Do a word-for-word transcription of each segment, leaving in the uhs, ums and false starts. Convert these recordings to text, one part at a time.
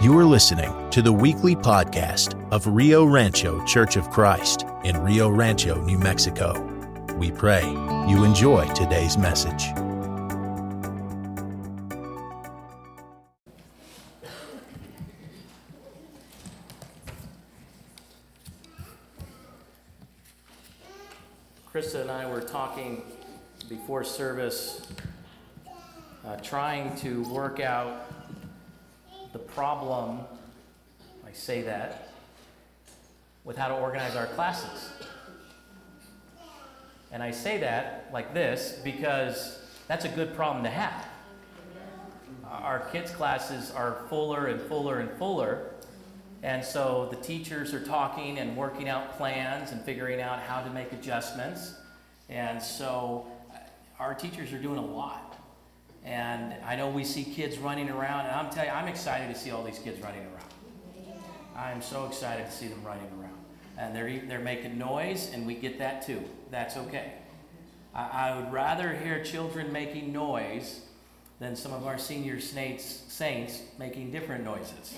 You are listening to the weekly podcast of Rio Rancho Church of Christ in Rio Rancho, New Mexico. We pray you enjoy today's message. Krista and I were talking before service, uh, trying to work out the problem, I say that, with how to organize our classes. And I say that like this because that's a good problem to have. Our kids' classes are fuller and fuller and fuller, and so the teachers are talking and working out plans and figuring out how to make adjustments, and so our teachers are doing a lot. And I know we see kids running around, and I'm telling you, I'm excited to see all these kids running around. I'm so excited to see them running around. And they're they're making noise, and we get that too. That's okay. I, I would rather hear children making noise than some of our senior saints, saints making different noises.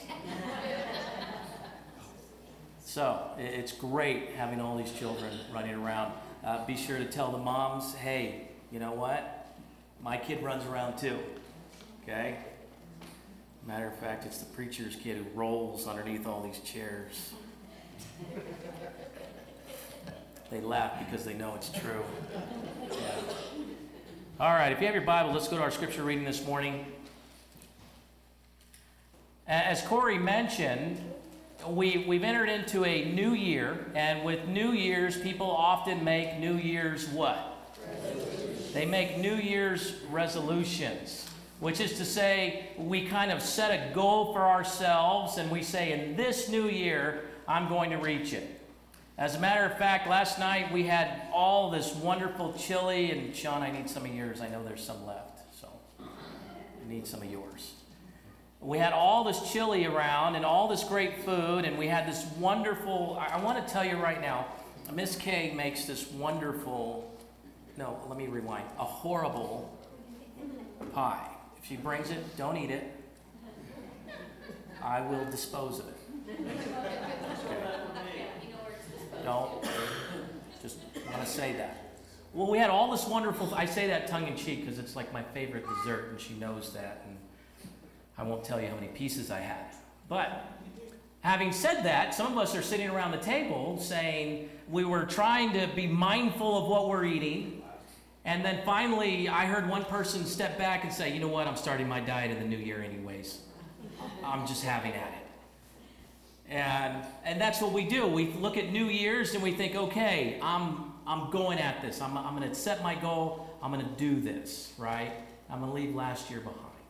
So it's great having all these children running around. Uh, be sure to tell the moms, hey, you know what? My kid runs around too, okay? Matter of fact, it's the preacher's kid who rolls underneath all these chairs. They laugh because they know it's true. Yeah. All right, if you have your Bible, let's go to our scripture reading this morning. As Corey mentioned, we, we've entered into a new year, and with New Year's, people often make New Year's what? They make New Year's resolutions, which is to say we kind of set a goal for ourselves and we say, in this new year, I'm going to reach it. As a matter of fact, last night we had all this wonderful chili, and Sean, I need some of yours. I know there's some left, so I need some of yours. We had all this chili around and all this great food, and we had this wonderful, I, I want to tell you right now, Miss K makes this wonderful No, let me rewind. A horrible pie. If she brings it, don't eat it. I will dispose of it. Okay. Don't. Just want to say that. Well, we had all this wonderful... I say that tongue-in-cheek because it's like my favorite dessert, and she knows that. And I won't tell you how many pieces I had. But having said that, some of us are sitting around the table saying we were trying to be mindful of what we're eating. And then finally, I heard one person step back and say, you know what, I'm starting my diet in the new year anyways. I'm just having at it. And and that's what we do. We look at New Year's and we think, okay, I'm I'm going at this. I'm, I'm going to set my goal. I'm going to do this, right? I'm going to leave last year behind.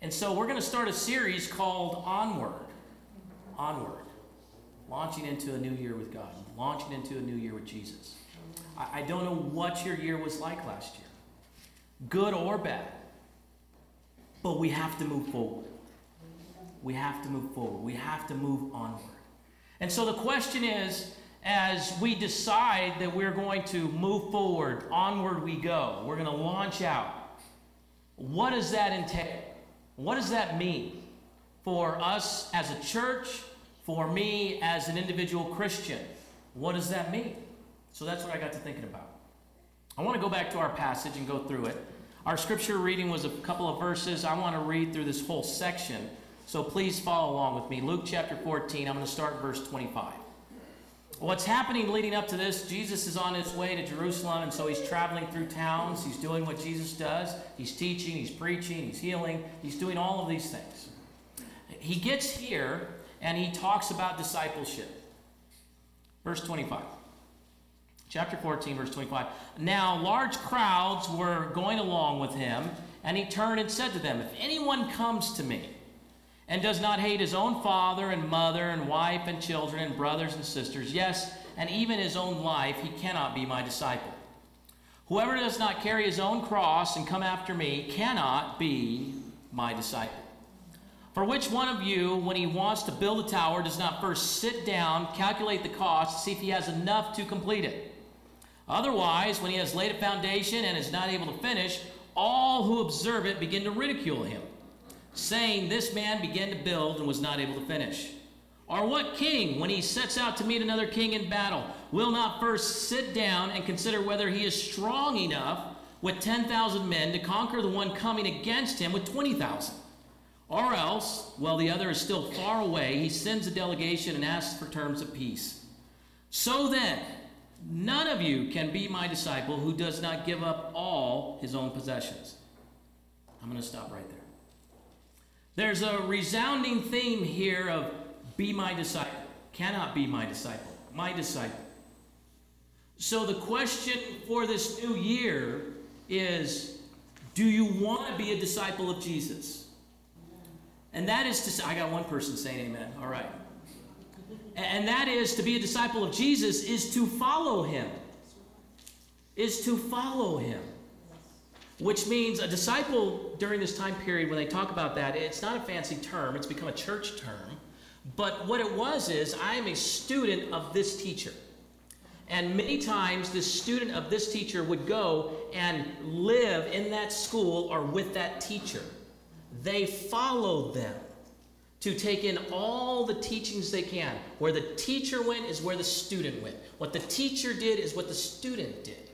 And so we're going to start a series called Onward. Onward. Launching into a new year with God. Launching into a new year with Jesus. I don't know what your year was like last year, good or bad, but we have to move forward. We have to move forward. We have to move onward. And so the question is, as we decide that we're going to move forward, onward we go, we're going to launch out, what does that entail? What does that mean for us as a church, for me as an individual Christian? What does that mean? So that's what I got to thinking about. I want to go back to our passage and go through it. Our scripture reading was a couple of verses. I want to read through this whole section, so please follow along with me. Luke chapter fourteen, I'm going to start verse twenty-five. What's happening leading up to this, Jesus is on his way to Jerusalem, and so he's traveling through towns. He's doing what Jesus does. He's teaching, he's preaching, he's healing. He's doing all of these things. He gets here, and he talks about discipleship. Verse twenty-five. Chapter fourteen, verse twenty-five. Now large crowds were going along with him, and he turned and said to them, if anyone comes to me and does not hate his own father and mother and wife and children and brothers and sisters, yes, and even his own life, he cannot be my disciple. Whoever does not carry his own cross and come after me cannot be my disciple. For which one of you, when he wants to build a tower, does not first sit down, calculate the cost, to see if he has enough to complete it? Otherwise, when he has laid a foundation and is not able to finish, all who observe it begin to ridicule him, saying, "This man began to build and was not able to finish." Or what king, when he sets out to meet another king in battle, will not first sit down and consider whether he is strong enough with ten thousand men to conquer the one coming against him with twenty thousand? Or else, while the other is still far away, he sends a delegation and asks for terms of peace. So then, none of you can be my disciple who does not give up all his own possessions. I'm going to stop right there. There's a resounding theme here of be my disciple, cannot be my disciple, my disciple. So the question for this new year is, do you want to be a disciple of Jesus? And that is to say, I got one person saying amen, all right. And that is, to be a disciple of Jesus is to follow him, is to follow him. Which means a disciple during this time period, when they talk about that, it's not a fancy term, it's become a church term. But what it was is, I am a student of this teacher. And many times this student of this teacher would go and live in that school or with that teacher. They follow them to take in all the teachings they can. Where the teacher went is where the student went. What the teacher did is what the student did.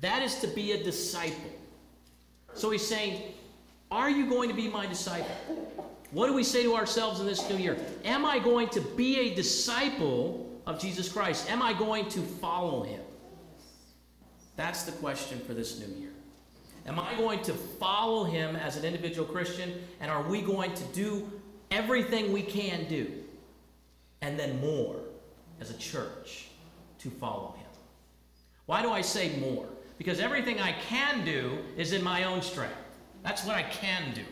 That is to be a disciple. So he's saying, are you going to be my disciple? What do we say to ourselves in this new year? Am I going to be a disciple of Jesus Christ? Am I going to follow him? That's the question for this new year. Am I going to follow him as an individual Christian? And are we going to do everything we can do, and then more as a church, to follow him? Why do I say more? Because everything I can do is in my own strength. That's what I can do.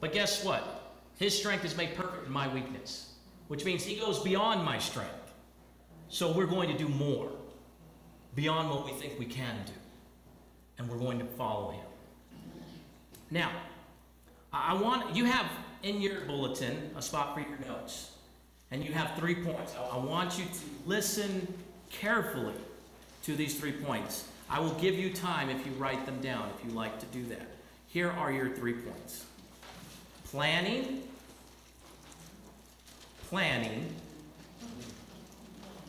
But guess what? His strength is made perfect in my weakness, which means he goes beyond my strength. So we're going to do more beyond what we think we can do, and we're going to follow him. Now, I want you have in your bulletin a spot for your notes, and you have three points. I want you to listen carefully to these three points. I will give you time if you write them down, if you like to do that. Here are your three points. Planning, planning,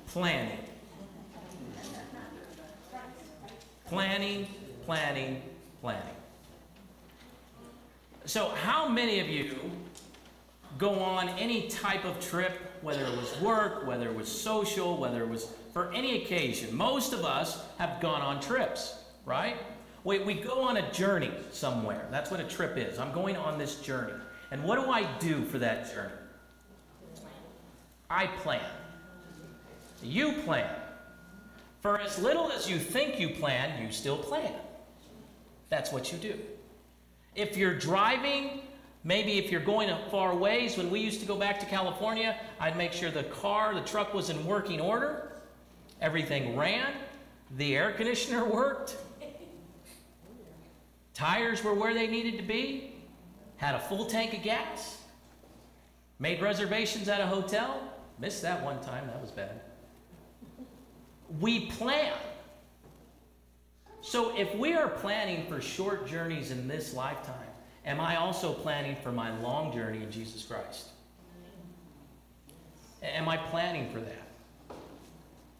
planning. Planning, planning, planning. So how many of you go on any type of trip, whether it was work, whether it was social, whether it was for any occasion? Most of us have gone on trips, right? We, we go on a journey somewhere. That's what a trip is. I'm going on this journey. And what do I do for that journey? I plan. You plan. For as little as you think you plan, you still plan. That's what you do. If you're driving, maybe if you're going a far ways, when we used to go back to California, I'd make sure the car, the truck was in working order, everything ran, the air conditioner worked, tires were where they needed to be, had a full tank of gas, made reservations at a hotel. Missed that one time, that was bad. We plan. So if we are planning for short journeys in this lifetime, am I also planning for my long journey in Jesus Christ? Am I planning for that?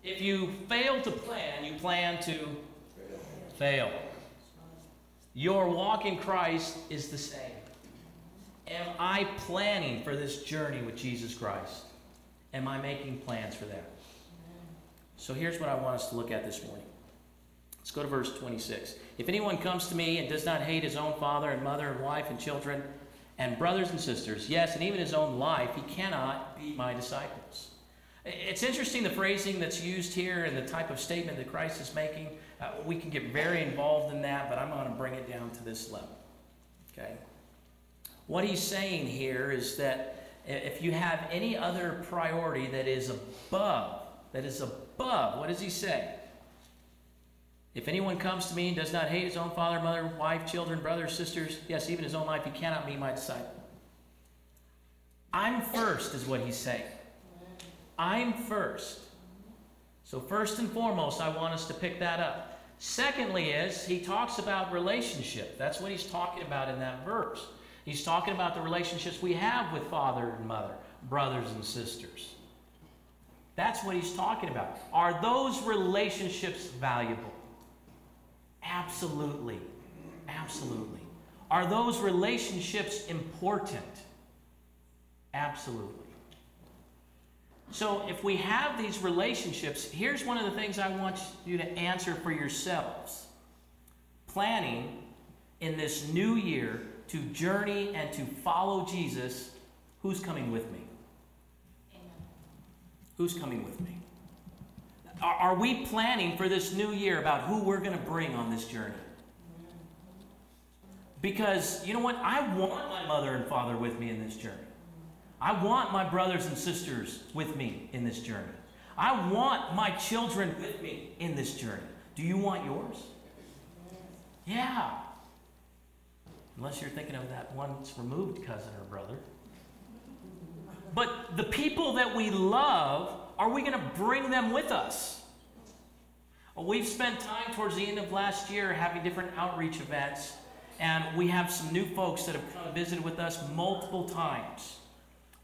If you fail to plan, you plan to fail. Your walk in Christ is the same. Am I planning for this journey with Jesus Christ? Am I making plans for that? So here's what I want us to look at this morning. Let's go to verse twenty-six. If anyone comes to me and does not hate his own father and mother and wife and children and brothers and sisters, yes, and even his own life, he cannot be my disciples. It's interesting the phrasing that's used here and the type of statement that Christ is making. Uh, we can get very involved in that, but I'm going to bring it down to this level. Okay? What he's saying here is that if you have any other priority that is above, that is above, what does he say? If anyone comes to me and does not hate his own father, mother, wife, children, brothers, sisters, yes, even his own life, he cannot be my disciple. I'm first is what he's saying. I'm first. So first and foremost, I want us to pick that up. Secondly is, he talks about relationship. That's what he's talking about in that verse. He's talking about the relationships we have with father and mother, brothers and sisters. That's what he's talking about. Are those relationships valuable? Absolutely. Absolutely. Are those relationships important? Absolutely. So if we have these relationships, here's one of the things I want you to answer for yourselves. Planning in this new year to journey and to follow Jesus, who's coming with me? Who's coming with me? Are, are we planning for this new year about who we're going to bring on this journey? Because, you know what? I want my mother and father with me in this journey. I want my brothers and sisters with me in this journey. I want my children with me in this journey. Do you want yours? Yeah. Unless you're thinking of that once removed cousin or brother. But the people that we love, are we going to bring them with us? Well, we've spent time towards the end of last year having different outreach events, and we have some new folks that have come and visited with us multiple times.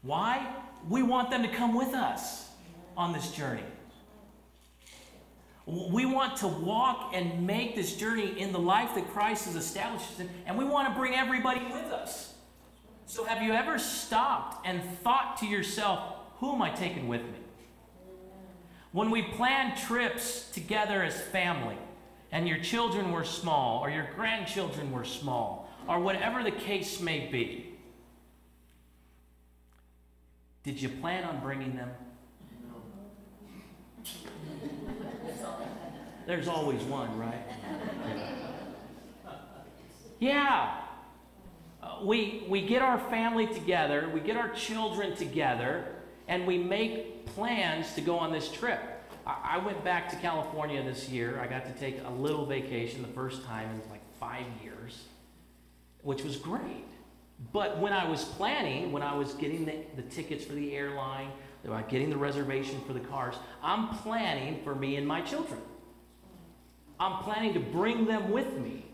Why? We want them to come with us on this journey. We want to walk and make this journey in the life that Christ has established, and we want to bring everybody with us. So have you ever stopped and thought to yourself, who am I taking with me? When we planned trips together as family, and your children were small, or your grandchildren were small, or whatever the case may be, did you plan on bringing them? No. There's always one, right? Yeah. Uh, we, we get our family together, we get our children together, and we make plans to go on this trip. I, I went back to California this year. I got to take a little vacation the first time in like five years, which was great. But when I was planning, when I was getting the, the tickets for the airline, getting the reservation for the cars, I'm planning for me and my children. I'm planning to bring them with me.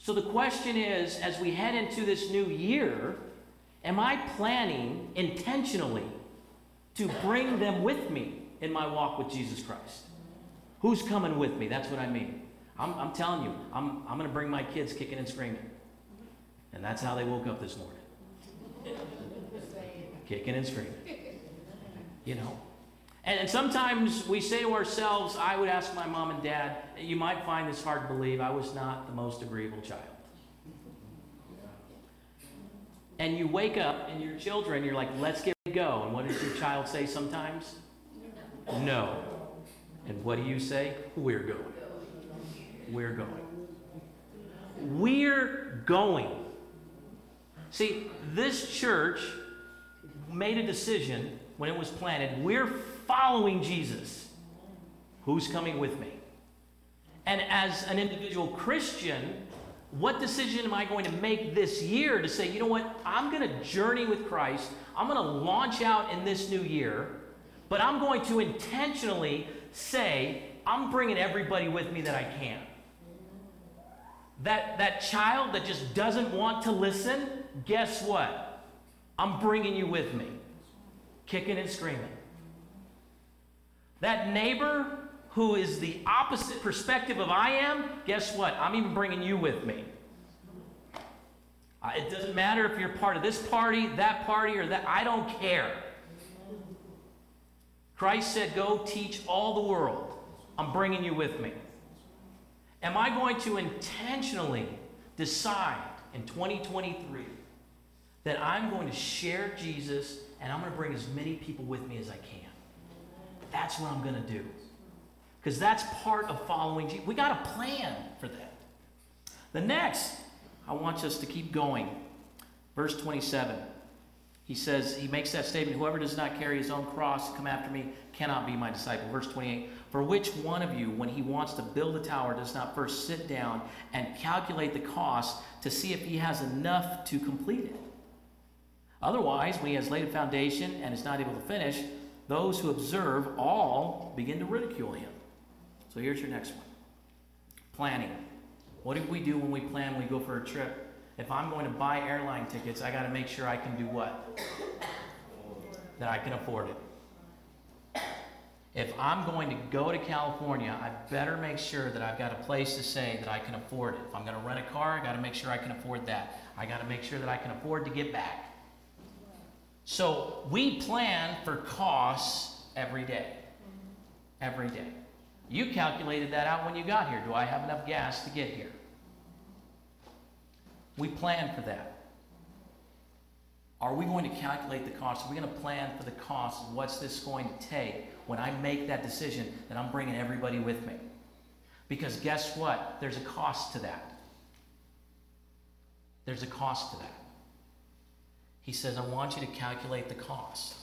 So the question is, as we head into this new year, am I planning intentionally to bring them with me in my walk with Jesus Christ? Who's coming with me? That's what I mean. I'm, I'm telling you, I'm, I'm going to bring my kids kicking and screaming. And that's how they woke up this morning. Kicking and screaming. You know. And, and sometimes we say to ourselves, I would ask my mom and dad, you might find this hard to believe, I was not the most agreeable child. And you wake up and your children, you're like, let's get go. And what does your child say sometimes? No. And what do you say? We're going. We're going. We're going. See, this church made a decision when it was planted. We're following Jesus. Who's coming with me? And as an individual Christian, what decision am I going to make this year to say, you know what, I'm going to journey with Christ. I'm going to launch out in this new year, but I'm going to intentionally say, I'm bringing everybody with me that I can. That, that child that just doesn't want to listen, guess what? I'm bringing you with me. Kicking and screaming. That neighbor who is the opposite perspective of I am, guess what? I'm even bringing you with me. Uh, it doesn't matter if you're part of this party, that party, or that. I don't care. Christ said, go teach all the world. I'm bringing you with me. Am I going to intentionally decide in twenty twenty-three that I'm going to share Jesus and I'm going to bring as many people with me as I can? That's what I'm going to do. Because that's part of following Jesus. We got a plan for that. The next, I want us to keep going. Verse twenty-seven. He says, he makes that statement, whoever does not carry his own cross and come after me cannot be my disciple. Verse twenty-eight, for which one of you, when he wants to build a tower, does not first sit down and calculate the cost to see if he has enough to complete it? Otherwise, when he has laid a foundation and is not able to finish, those who observe all begin to ridicule him. So here's your next one. Planning. What do we do when we plan, when we go for a trip? if I'm going to buy airline tickets, I got to make sure I can do what? That I can afford it. If I'm going to go to California, I better make sure that I've got a place to say that I can afford it. If I'm going to rent a car, I got to make sure I can afford that. I got to make sure that I can afford to get back. So we plan for costs every day. Every day. You calculated that out when you got here. Do I have enough gas to get here? We plan for that. Are we going to calculate the cost? Are we going to plan for the cost? What's this going to take when I make that decision that I'm bringing everybody with me? Because guess what? There's a cost to that. There's a cost to that. He says, I want you to calculate the cost.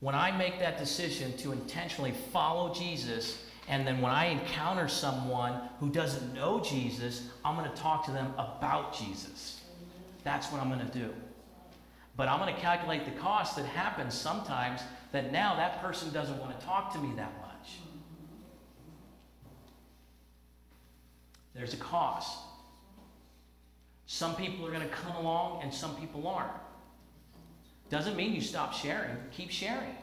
When I make that decision to intentionally follow Jesus, and then when I encounter someone who doesn't know Jesus, I'm going to talk to them about Jesus. That's what I'm going to do. But I'm going to calculate the cost that happens sometimes that now that person doesn't want to talk to me that much. There's a cost. Some people are going to come along and some people aren't. Doesn't mean you stop sharing. Keep sharing.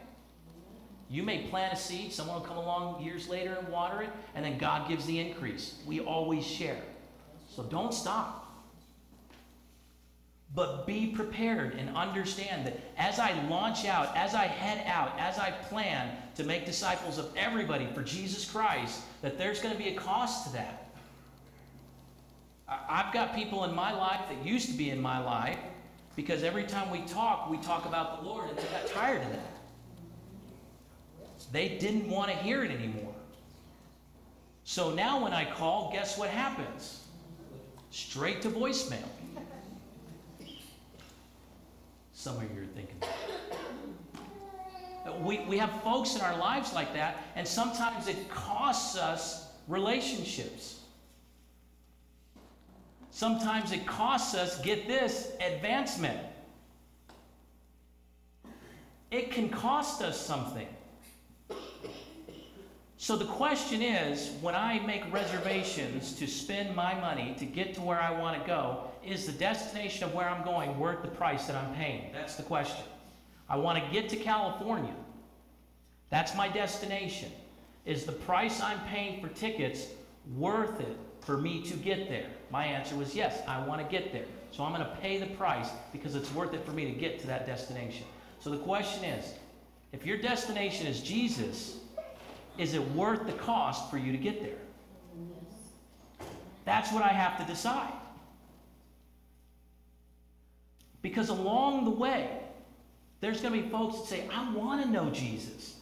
You may plant a seed. Someone will come along years later and water it, and then God gives the increase. We always share. So don't stop. But be prepared and understand that as I launch out, as I head out, as I plan to make disciples of everybody for Jesus Christ, that there's going to be a cost to that. I've got people in my life that used to be in my life, because every time we talk, we talk about the Lord, and they got tired of that. They didn't want to hear it anymore. So now when I call, guess what happens? Straight to voicemail. Some of you are thinking that. We, we have folks in our lives like that, and sometimes it costs us relationships. Sometimes it costs us, get this, advancement. It can cost us something. So the question is, when I make reservations to spend my money to get to where I want to go, is the destination of where I'm going worth the price that I'm paying? That's the question. I want to get to California. That's my destination. Is the price I'm paying for tickets worth it for me to get there? My answer was yes, I want to get there. So I'm going to pay the price because it's worth it for me to get to that destination. So the question is, if your destination is Jesus, is it worth the cost for you to get there? That's what I have to decide. Because along the way, there's going to be folks that say, I want to know Jesus.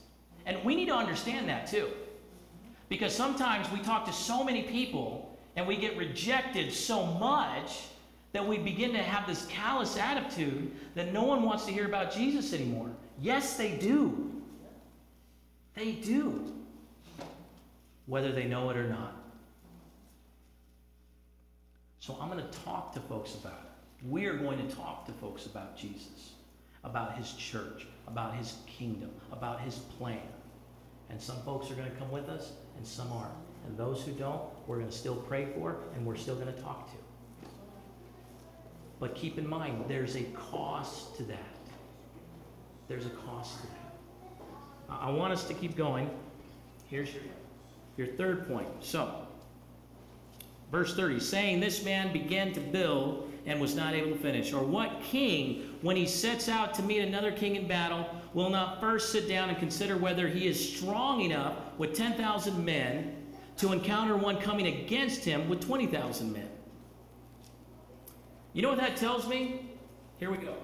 And we need to understand that too. Because sometimes we talk to so many people and we get rejected so much that we begin to have this callous attitude that no one wants to hear about Jesus anymore. Yes, they do. They do. Whether they know it or not. So I'm going to talk to folks about it. We are going to talk to folks about Jesus, about his church, about his kingdom, about his plan. And some folks are going to come with us and some aren't. And those who don't, we're going to still pray for, and we're still going to talk to. But keep in mind, there's a cost to that. There's a cost to that. I want us to keep going. Here's your, your third point. So, verse thirty, saying, this man began to build and was not able to finish. Or what king, when he sets out to meet another king in battle, will not first sit down and consider whether he is strong enough with ten thousand men to encounter one coming against him with twenty thousand men? You know what that tells me? Here we go.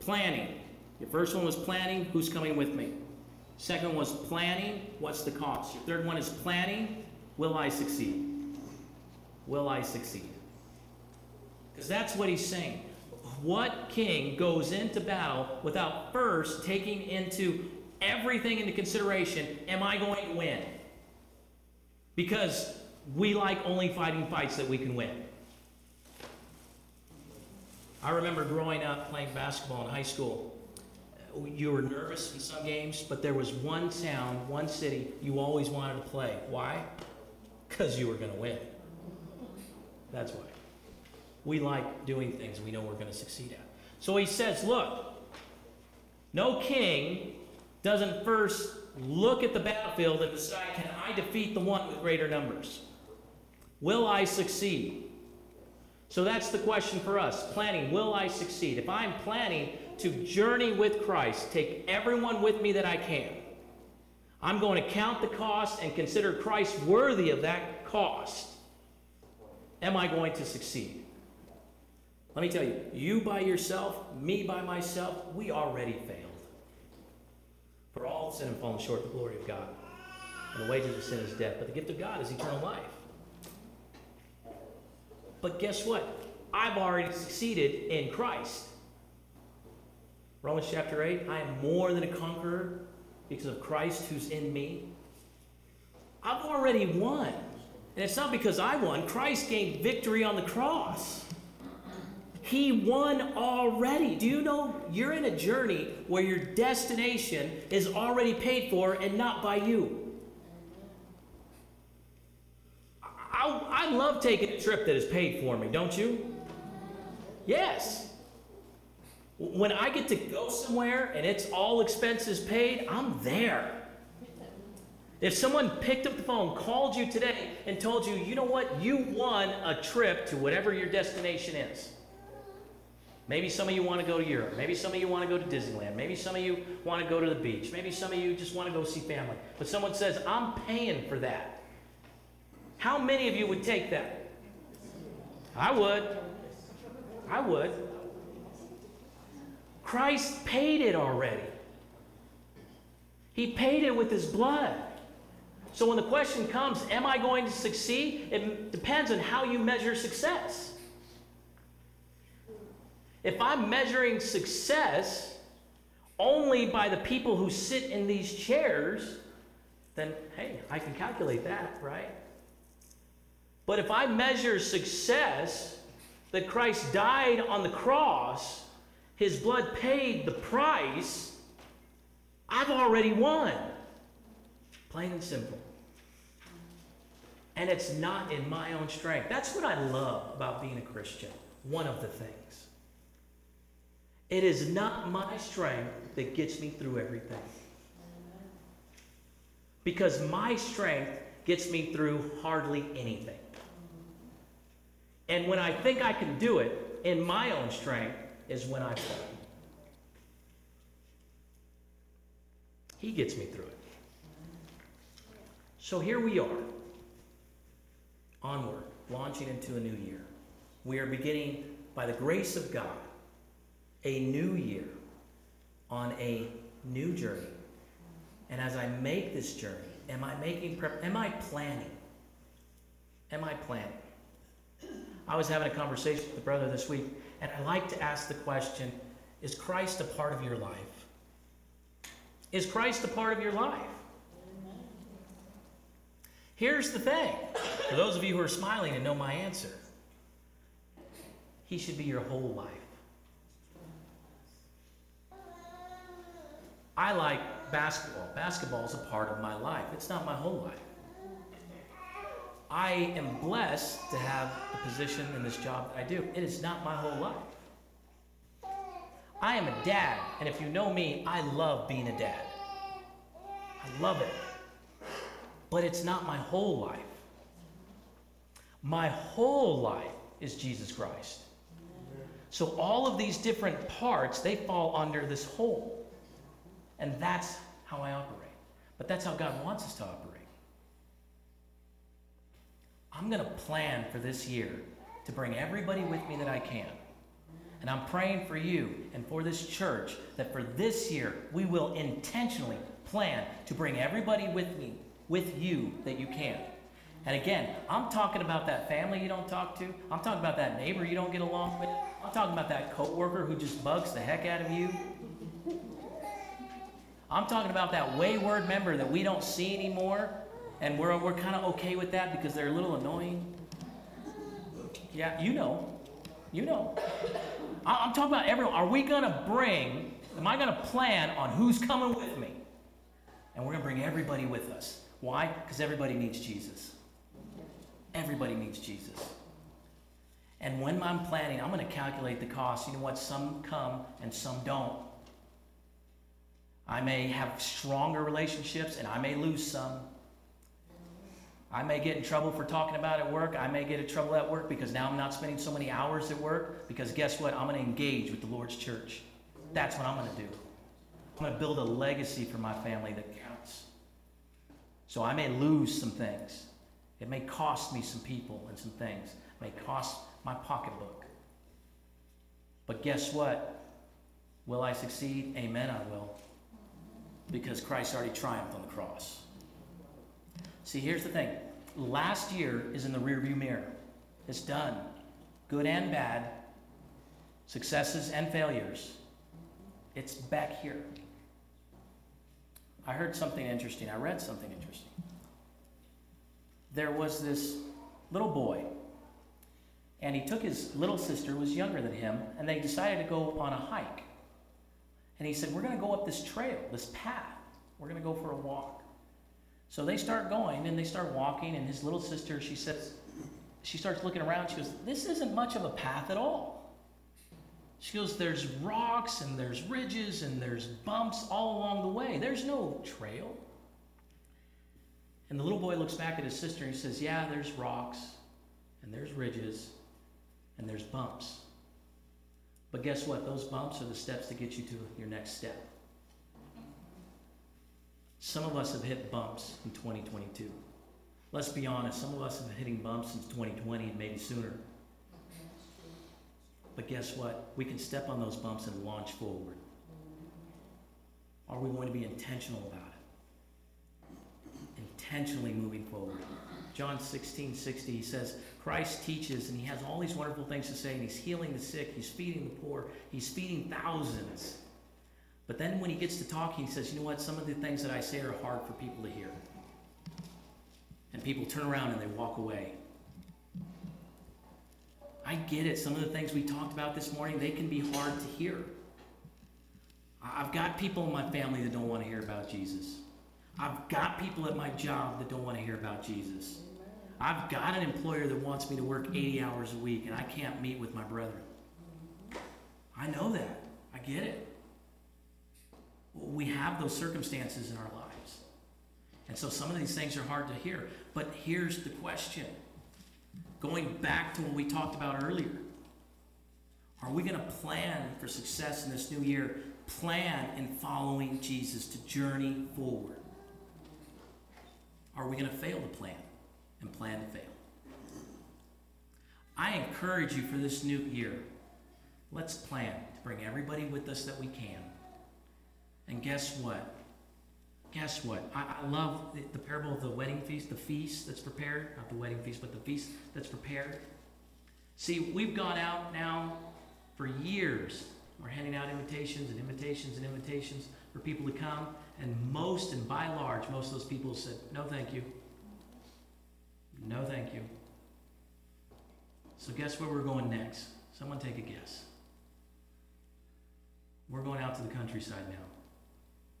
Planning. Your first one was planning. Who's coming with me? Second one was planning. What's the cost? Your third one is planning. Will I succeed? Will I succeed? Because that's what he's saying. What king goes into battle without first taking into everything into consideration, am I going to win? Because we like only fighting fights that we can win. I remember growing up playing basketball in high school. You were nervous in some games, but there was one town, one city you always wanted to play. Why? Because you were going to win. That's why. we like doing things we know we're going to succeed at. So he says, look, no king doesn't first look at the battlefield and decide, can I defeat the one with greater numbers? Will I succeed? So that's the question for us. Planning, will I succeed? If I'm planning to journey with Christ, take everyone with me that I can, I'm going to count the cost and consider Christ worthy of that cost. Am I going to succeed? Let me tell you, you by yourself, me by myself, we already failed. For all sin and fallen short of the glory of God. And the wages of sin is death, but the gift of God is eternal life. But guess what? I've already succeeded in Christ. Romans chapter eight, I am more than a conqueror because of Christ who's in me. I've already won. And it's not because I won. Christ gained victory on the cross. He won already. Do you know you're in a journey where your destination is already paid for and not by you? I love taking a trip that is paid for me, don't you? Yes. When I get to go somewhere and it's all expenses paid, I'm there. If someone picked up the phone, called you today, and told you, you know what, you won a trip to whatever your destination is. Maybe some of you want to go to Europe. Maybe some of you want to go to Disneyland. Maybe some of you want to go to the beach. Maybe some of you just want to go see family. But someone says, I'm paying for that. How many of you would take that? I would. I would. Christ paid it already. He paid it with his blood. So when the question comes, am I going to succeed? It depends on how you measure success. If I'm measuring success only by the people who sit in these chairs, then, hey, I can calculate that, right? But if I measure success that Christ died on the cross, his blood paid the price, I've already won. Plain and simple. And it's not in my own strength. That's what I love about being a Christian. One of the things. It is not my strength that gets me through everything. Because my strength gets me through hardly anything. And when I think I can do it in my own strength is when I fall. He gets me through it. So here we are, onward, launching into a new year. We are beginning, by the grace of God, a new year on a new journey. And as I make this journey, am I making prep? Am I planning? Am I planning? I was having a conversation with a brother this week, and I like to ask the question, is Christ a part of your life? Is Christ a part of your life? Here's the thing. For those of you who are smiling and know my answer, he should be your whole life. I like basketball. Basketball is a part of my life. It's not my whole life. I am blessed to have the position in this job that I do. It is not my whole life. I am a dad, and if you know me, I love being a dad. I love it. But it's not my whole life. My whole life is Jesus Christ. So all of these different parts, they fall under this whole. And that's how I operate. But that's how God wants us to operate. I'm going to plan for this year to bring everybody with me that I can. And I'm praying for you and for this church that for this year, we will intentionally plan to bring everybody with me, with you that you can. And again, I'm talking about that family you don't talk to. I'm talking about that neighbor you don't get along with. I'm talking about that coworker who just bugs the heck out of you. I'm talking about that wayward member that we don't see anymore, and we're we're kind of okay with that because they're a little annoying. Yeah, you know. You know. I'm talking about everyone. Are we going to bring, am I going to plan on who's coming with me? And we're going to bring everybody with us. Why? Because everybody needs Jesus. Everybody needs Jesus. And when I'm planning, I'm going to calculate the cost. You know what? Some come and some don't. I may have stronger relationships and I may lose some. I may get in trouble for talking about it at work. I may get in trouble at work because now I'm not spending so many hours at work, because guess what? I'm going to engage with the Lord's church. That's what I'm going to do. I'm going to build a legacy for my family that counts. So I may lose some things. It may cost me some people and some things. It may cost my pocketbook. But guess what? Will I succeed? Amen, I will. Because Christ already triumphed on the cross. See, here's the thing. Last year is in the rearview mirror. It's done. Good and bad. Successes and failures. It's back here. I heard something interesting. I read something interesting. There was this little boy, and he took his little sister, who was younger than him, and they decided to go on a hike. And he said, we're going to go up this trail, this path. We're going to go for a walk. So they start going, and they start walking, and his little sister, she says, she starts looking around. She goes, this isn't much of a path at all. She goes, there's rocks, and there's ridges, and there's bumps all along the way. There's no trail. And the little boy looks back at his sister, and he says, yeah, there's rocks, and there's ridges, and there's bumps. But guess what? Those bumps are the steps that get you to your next step. Some of us have hit bumps in twenty twenty-two. Let's be honest. Some of us have been hitting bumps since twenty twenty and maybe sooner. But guess what? We can step on those bumps and launch forward. Are we going to be intentional about it? Intentionally moving forward. John sixteen sixty, he says, Christ teaches, and he has all these wonderful things to say, and he's healing the sick, he's feeding the poor, he's feeding thousands. But then when he gets to talking, he says, you know what, some of the things that I say are hard for people to hear. And people turn around and they walk away. I get it. Some of the things we talked about this morning, they can be hard to hear. I've got people in my family that don't want to hear about Jesus. I've got people at my job that don't want to hear about Jesus. I've got an employer that wants me to work eighty hours a week, and I can't meet with my brethren. I know that. I get it. We have those circumstances in our lives. And so some of these things are hard to hear. But here's the question. Going back to what we talked about earlier, are we going to plan for success in this new year? Plan in following Jesus to journey forward. Are we going to fail to plan and plan to fail? I encourage you for this new year, let's plan to bring everybody with us that we can. And guess what? Guess what? I, I love the, the parable of the wedding feast, the feast that's prepared, not the wedding feast, but the feast that's prepared. See, we've gone out now for years. We're handing out invitations and invitations and invitations for people to come. And most, and by large, most of those people said, no, thank you. No, thank you. So guess where we're going next? Someone take a guess. We're going out to the countryside now.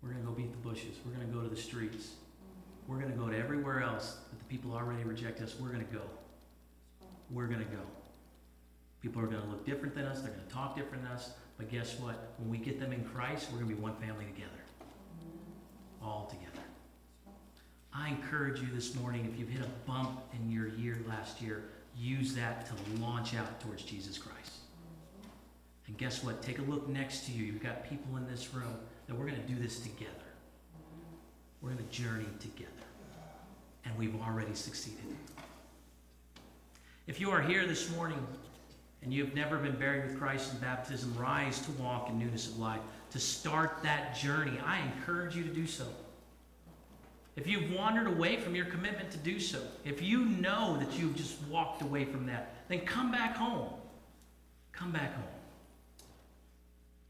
We're going to go beat the bushes. We're going to go to the streets. We're going to go to everywhere else that the people already reject us. We're going to go. We're going to go. People are going to look different than us. They're going to talk different than us. But guess what? When we get them in Christ, we're going to be one family together. All together. I encourage you this morning, if you've hit a bump in your year last year, use that to launch out towards Jesus Christ. And guess what? Take a look next to you. You've got people in this room that we're going to do this together. We're going to journey together. And we've already succeeded. If you are here this morning and you have never been buried with Christ in baptism, rise to walk in newness of life. To start that journey, I encourage you to do so. If you've wandered away from your commitment to do so, if you know that you've just walked away from that, then come back home. Come back home.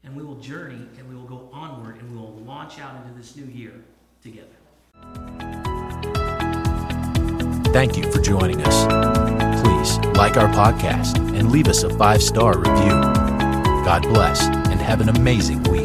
And we will journey, and we will go onward, and we will launch out into this new year together. Thank you for joining us. Please like our podcast and leave us a five-star review. God bless, and have an amazing week.